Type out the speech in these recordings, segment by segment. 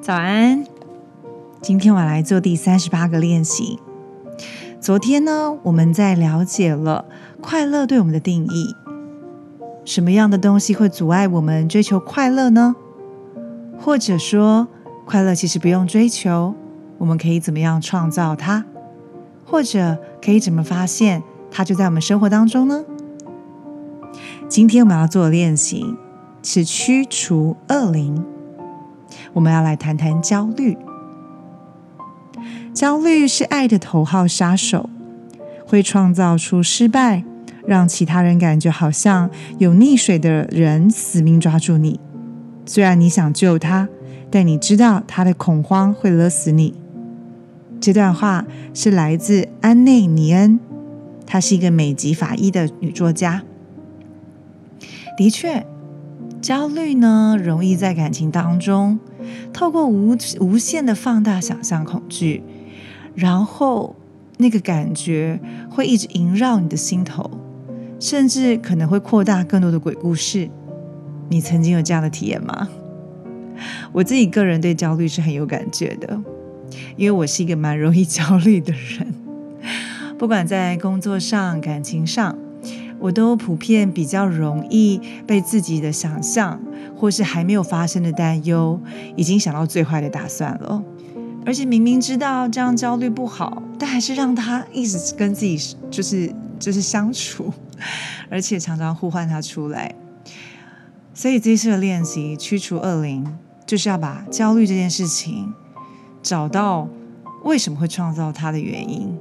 早安，今天我来做第38个练习。昨天呢，我们在了解了快乐对我们的定义。什么样的东西会阻碍我们追求快乐呢？或者说，快乐其实不用追求，我们可以怎么样创造它？或者可以怎么发现它就在我们生活当中呢？今天我们要做的练习是驱除恶灵。我们要来谈谈焦虑。焦虑是爱的头号杀手，会创造出失败，让其他人感觉好像有溺水的人死命抓住你。虽然你想救他，但你知道他的恐慌会勒死你。这段话是来自安内尼恩，她是一个美籍法医的女作家。的确，焦虑呢，容易在感情当中透过 无限的放大想象恐惧，然后那个感觉会一直萦绕你的心头，甚至可能会扩大更多的鬼故事。你曾经有这样的体验吗？我自己个人对焦虑是很有感觉的，因为我是一个蛮容易焦虑的人，不管在工作上、感情上，我都普遍比较容易被自己的想象或是还没有发生的担忧已经想到最坏的打算了，而且明明知道这样焦虑不好，但还是让他一直跟自己就是相处，而且常常呼唤他出来。所以这次的练习驱除恶灵，就是要把焦虑这件事情找到为什么会创造它的原因。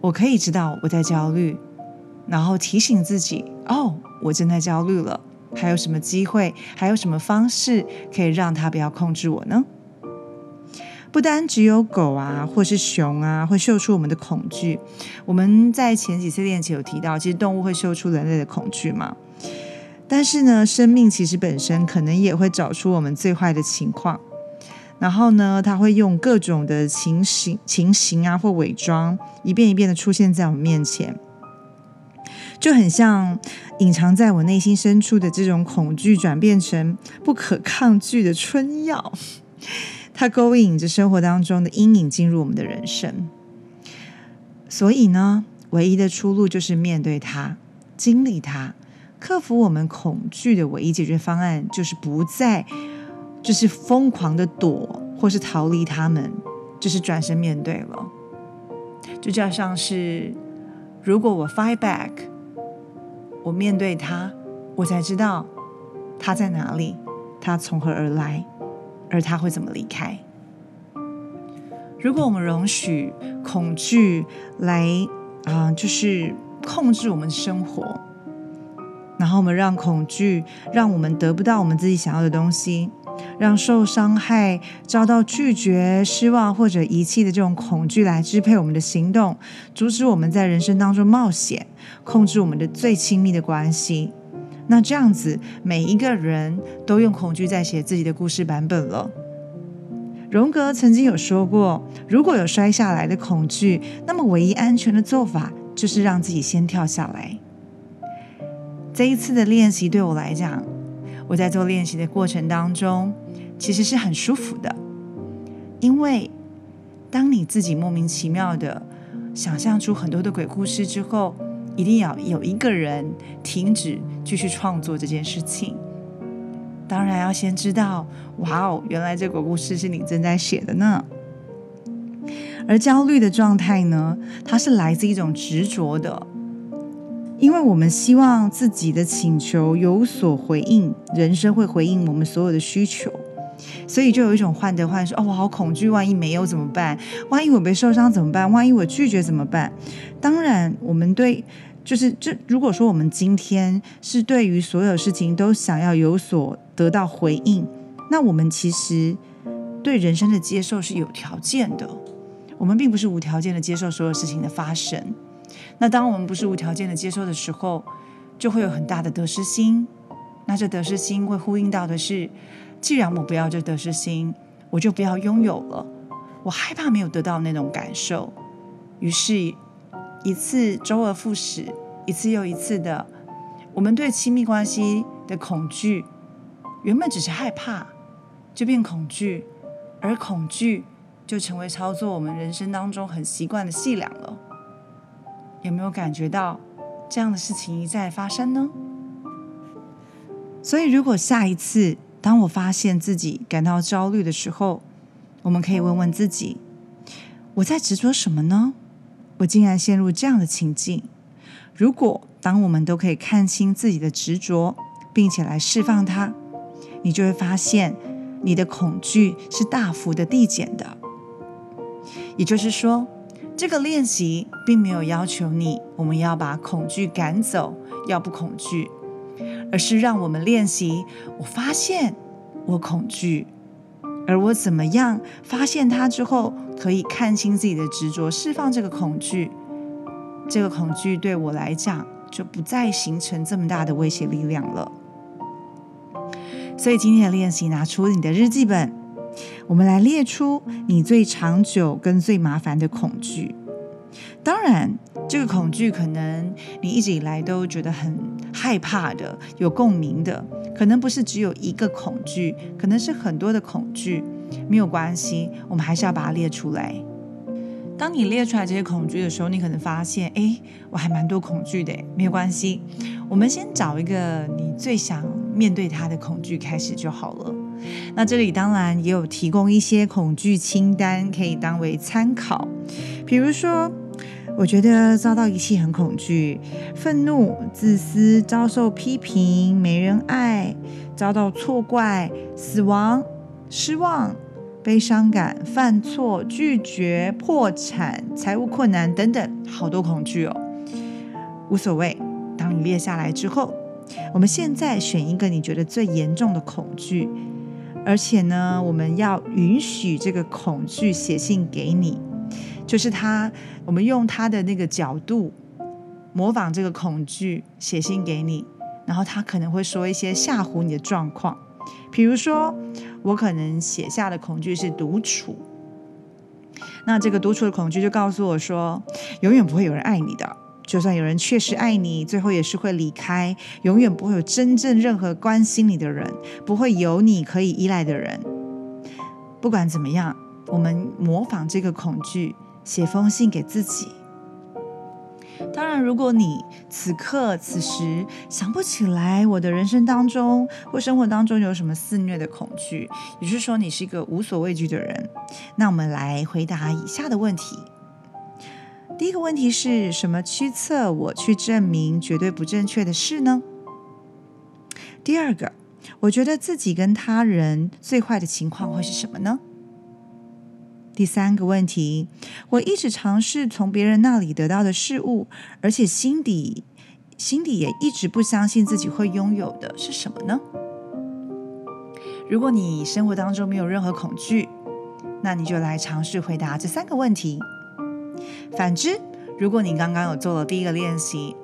我可以知道我在焦虑，然后提醒自己，哦，我正在焦虑了，还有什么机会，还有什么方式可以让它不要控制我呢？不单只有狗啊，或是熊啊，会嗅出我们的恐惧。我们在前几次练习有提到，其实动物会嗅出人类的恐惧嘛。但是呢，生命其实本身可能也会找出我们最坏的情况。然后呢，它会用各种的情形啊，或伪装，一遍一遍的出现在我们面前。就很像隐藏在我内心深处的这种恐惧转变成不可抗拒的春药，它勾引着生活当中的阴影进入我们的人生。所以呢，唯一的出路就是面对它，经历它，克服我们恐惧的唯一解决方案就是不再就是疯狂的躲或是逃离它们，就是转身面对了。就这样，像是如果我 fight back， 我面对它，我才知道它在哪里，它从何而来，而它会怎么离开。如果我们容许恐惧来就是控制我们的生活，然后我们让恐惧让我们得不到我们自己想要的东西，让受伤害、遭到拒绝、失望或者遗弃的这种恐惧来支配我们的行动，阻止我们在人生当中冒险，控制我们的最亲密的关系。那这样子，每一个人都用恐惧在写自己的故事版本了。荣格曾经有说过，如果有摔下来的恐惧，那么唯一安全的做法就是让自己先跳下来。这一次的练习对我来讲，我在做练习的过程当中其实是很舒服的，因为当你自己莫名其妙的想象出很多的鬼故事之后，一定要有一个人停止继续创作这件事情。当然要先知道，哇哦，原来这鬼故事是你正在写的呢。而焦虑的状态呢，它是来自一种执着的，因为我们希望自己的请求有所回应，人生会回应我们所有的需求，所以就有一种患得患失，哦，我好恐惧，万一没有怎么办？万一我被受伤怎么办？万一我拒绝怎么办？当然，我们对如果说我们今天是对于所有事情都想要有所得到回应，那我们其实对人生的接受是有条件的，我们并不是无条件的接受所有事情的发生。那当我们不是无条件的接受的时候，就会有很大的得失心。那这得失心会呼应到的是，既然我不要这得失心，我就不要拥有了，我害怕没有得到那种感受。于是一次周而复始，一次又一次的，我们对亲密关系的恐惧原本只是害怕，就变恐惧，而恐惧就成为操作我们人生当中很习惯的伎俩了。有没有感觉到这样的事情一再发生呢？所以如果下一次当我发现自己感到焦虑的时候，我们可以问问自己，我在执着什么呢？我竟然陷入这样的情境。如果当我们都可以看清自己的执着，并且来释放它，你就会发现你的恐惧是大幅的递减的。也就是说，这个练习并没有要求你我们要把恐惧赶走，要不恐惧，而是让我们练习，我发现我恐惧，而我怎么样发现它之后可以看清自己的执着，释放这个恐惧。这个恐惧对我来讲就不再形成这么大的威胁力量了。所以今天的练习，拿出你的日记本，我们来列出你最长久跟最麻烦的恐惧。当然这个恐惧可能你一直以来都觉得很害怕的，有共鸣的，可能不是只有一个恐惧，可能是很多的恐惧，没有关系，我们还是要把它列出来。当你列出来这些恐惧的时候，你可能发现，我还蛮多恐惧的，没有关系，我们先找一个你最想面对它的恐惧开始就好了。那这里当然也有提供一些恐惧清单可以当为参考，比如说我觉得遭到遗弃很恐惧，愤怒、自私、遭受批评、没人爱、遭到错怪、死亡、失望、悲伤感、犯错、拒绝、破产、财务困难等等，好多恐惧哦。无所谓，当你列下来之后，我们现在选一个你觉得最严重的恐惧，而且呢，我们要允许这个恐惧写信给你，就是它，我们用它的那个角度模仿这个恐惧写信给你，然后它可能会说一些吓唬你的状况。比如说我可能写下的恐惧是独处，那这个独处的恐惧就告诉我说，永远不会有人爱你的，就算有人确实爱你，最后也是会离开，永远不会有真正任何关心你的人，不会有你可以依赖的人。不管怎么样，我们模仿这个恐惧写封信给自己。当然如果你此刻此时想不起来我的人生当中或生活当中有什么肆虐的恐惧，也就是说你是一个无所畏惧的人，那我们来回答以下的问题。第一个问题是，什么驱策我去证明绝对不正确的事呢？第二个，我觉得自己跟他人最坏的情况会是什么呢？第三个问题，我一直尝试从别人那里得到的事物，而且心底也一直不相信自己会拥有的是什么呢？如果你生活当中没有任何恐惧，那你就来尝试回答这三个问题。反之，如果你刚刚有做了第一个练习，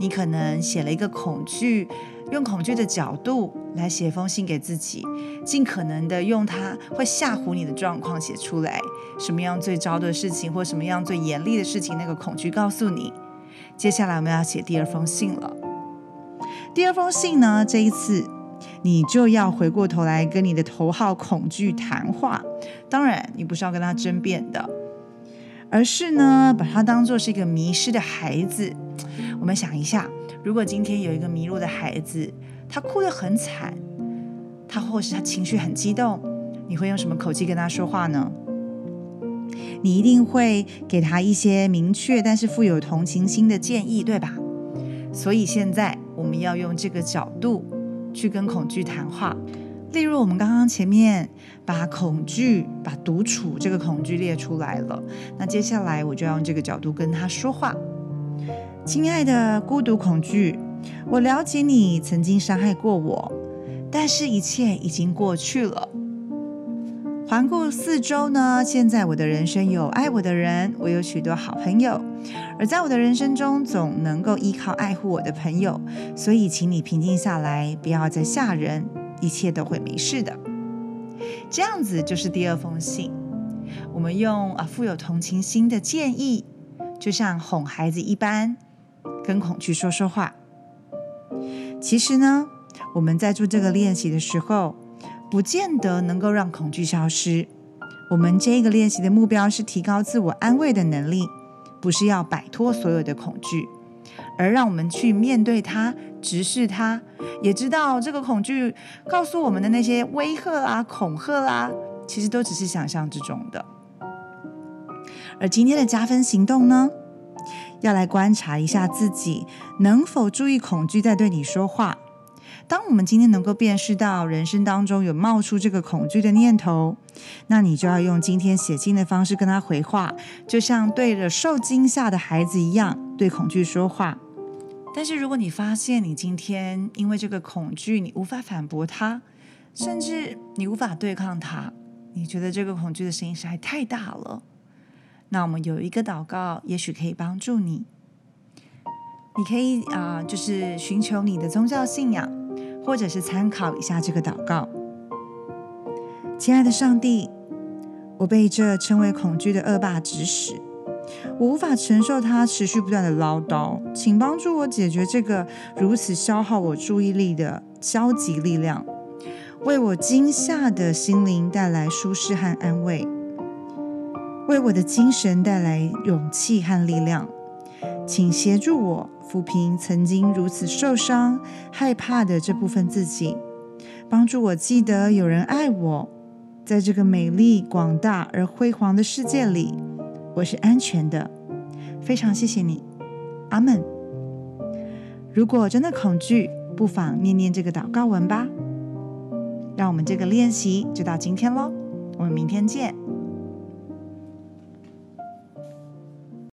你可能写了一个恐惧，用恐惧的角度来写封信给自己，尽可能的用它会吓唬你的状况写出来，什么样最糟的事情或什么样最严厉的事情，那个恐惧告诉你。接下来我们要写第二封信了。第二封信呢，这一次你就要回过头来跟你的头号恐惧谈话。当然你不是要跟他争辩的，而是呢把它当作是一个迷失的孩子。我们想一下，如果今天有一个迷路的孩子，他哭得很惨，他或是他情绪很激动，你会用什么口气跟他说话呢？你一定会给他一些明确但是富有同情心的建议，对吧？所以现在我们要用这个角度去跟恐惧谈话。例如我们刚刚前面把恐惧，把独处这个恐惧列出来了，那接下来我就要用这个角度跟他说话。亲爱的孤独恐惧，我了解你曾经伤害过我，但是一切已经过去了。环顾四周呢，现在我的人生有爱我的人，我有许多好朋友，而在我的人生中总能够依靠爱护我的朋友，所以请你平静下来，不要再吓人，一切都会没事的。这样子就是第二封信，我们用富有同情心的建议，就像哄孩子一般跟恐惧说说话。其实呢，我们在做这个练习的时候，不见得能够让恐惧消失。我们这个练习的目标是提高自我安慰的能力，不是要摆脱所有的恐惧，而让我们去面对它，直视它，也知道这个恐惧告诉我们的那些威吓啦、恐吓啦，其实都只是想象之中的。而今天的加分行动呢，要来观察一下自己能否注意恐惧在对你说话。当我们今天能够辨识到人生当中有冒出这个恐惧的念头，那你就要用今天写信的方式跟他回话，就像对着受惊吓的孩子一样对恐惧说话。但是如果你发现你今天因为这个恐惧你无法反驳他，甚至你无法对抗他，你觉得这个恐惧的声音实在太大了，那我们有一个祷告也许可以帮助你。你可以就是寻求你的宗教信仰，或者是参考一下这个祷告。亲爱的上帝，我被这称为恐惧的恶霸指使，我无法承受它持续不断的唠叨，请帮助我解决这个如此消耗我注意力的消极力量，为我惊吓的心灵带来舒适和安慰，为我的精神带来勇气和力量。请协助我抚平曾经如此受伤、害怕的这部分自己，帮助我记得有人爱我，在这个美丽、广大而辉煌的世界里，我是安全的。非常谢谢你，阿们。如果真的恐惧，不妨念念这个祷告文吧。让我们这个练习就到今天咯，我们明天见。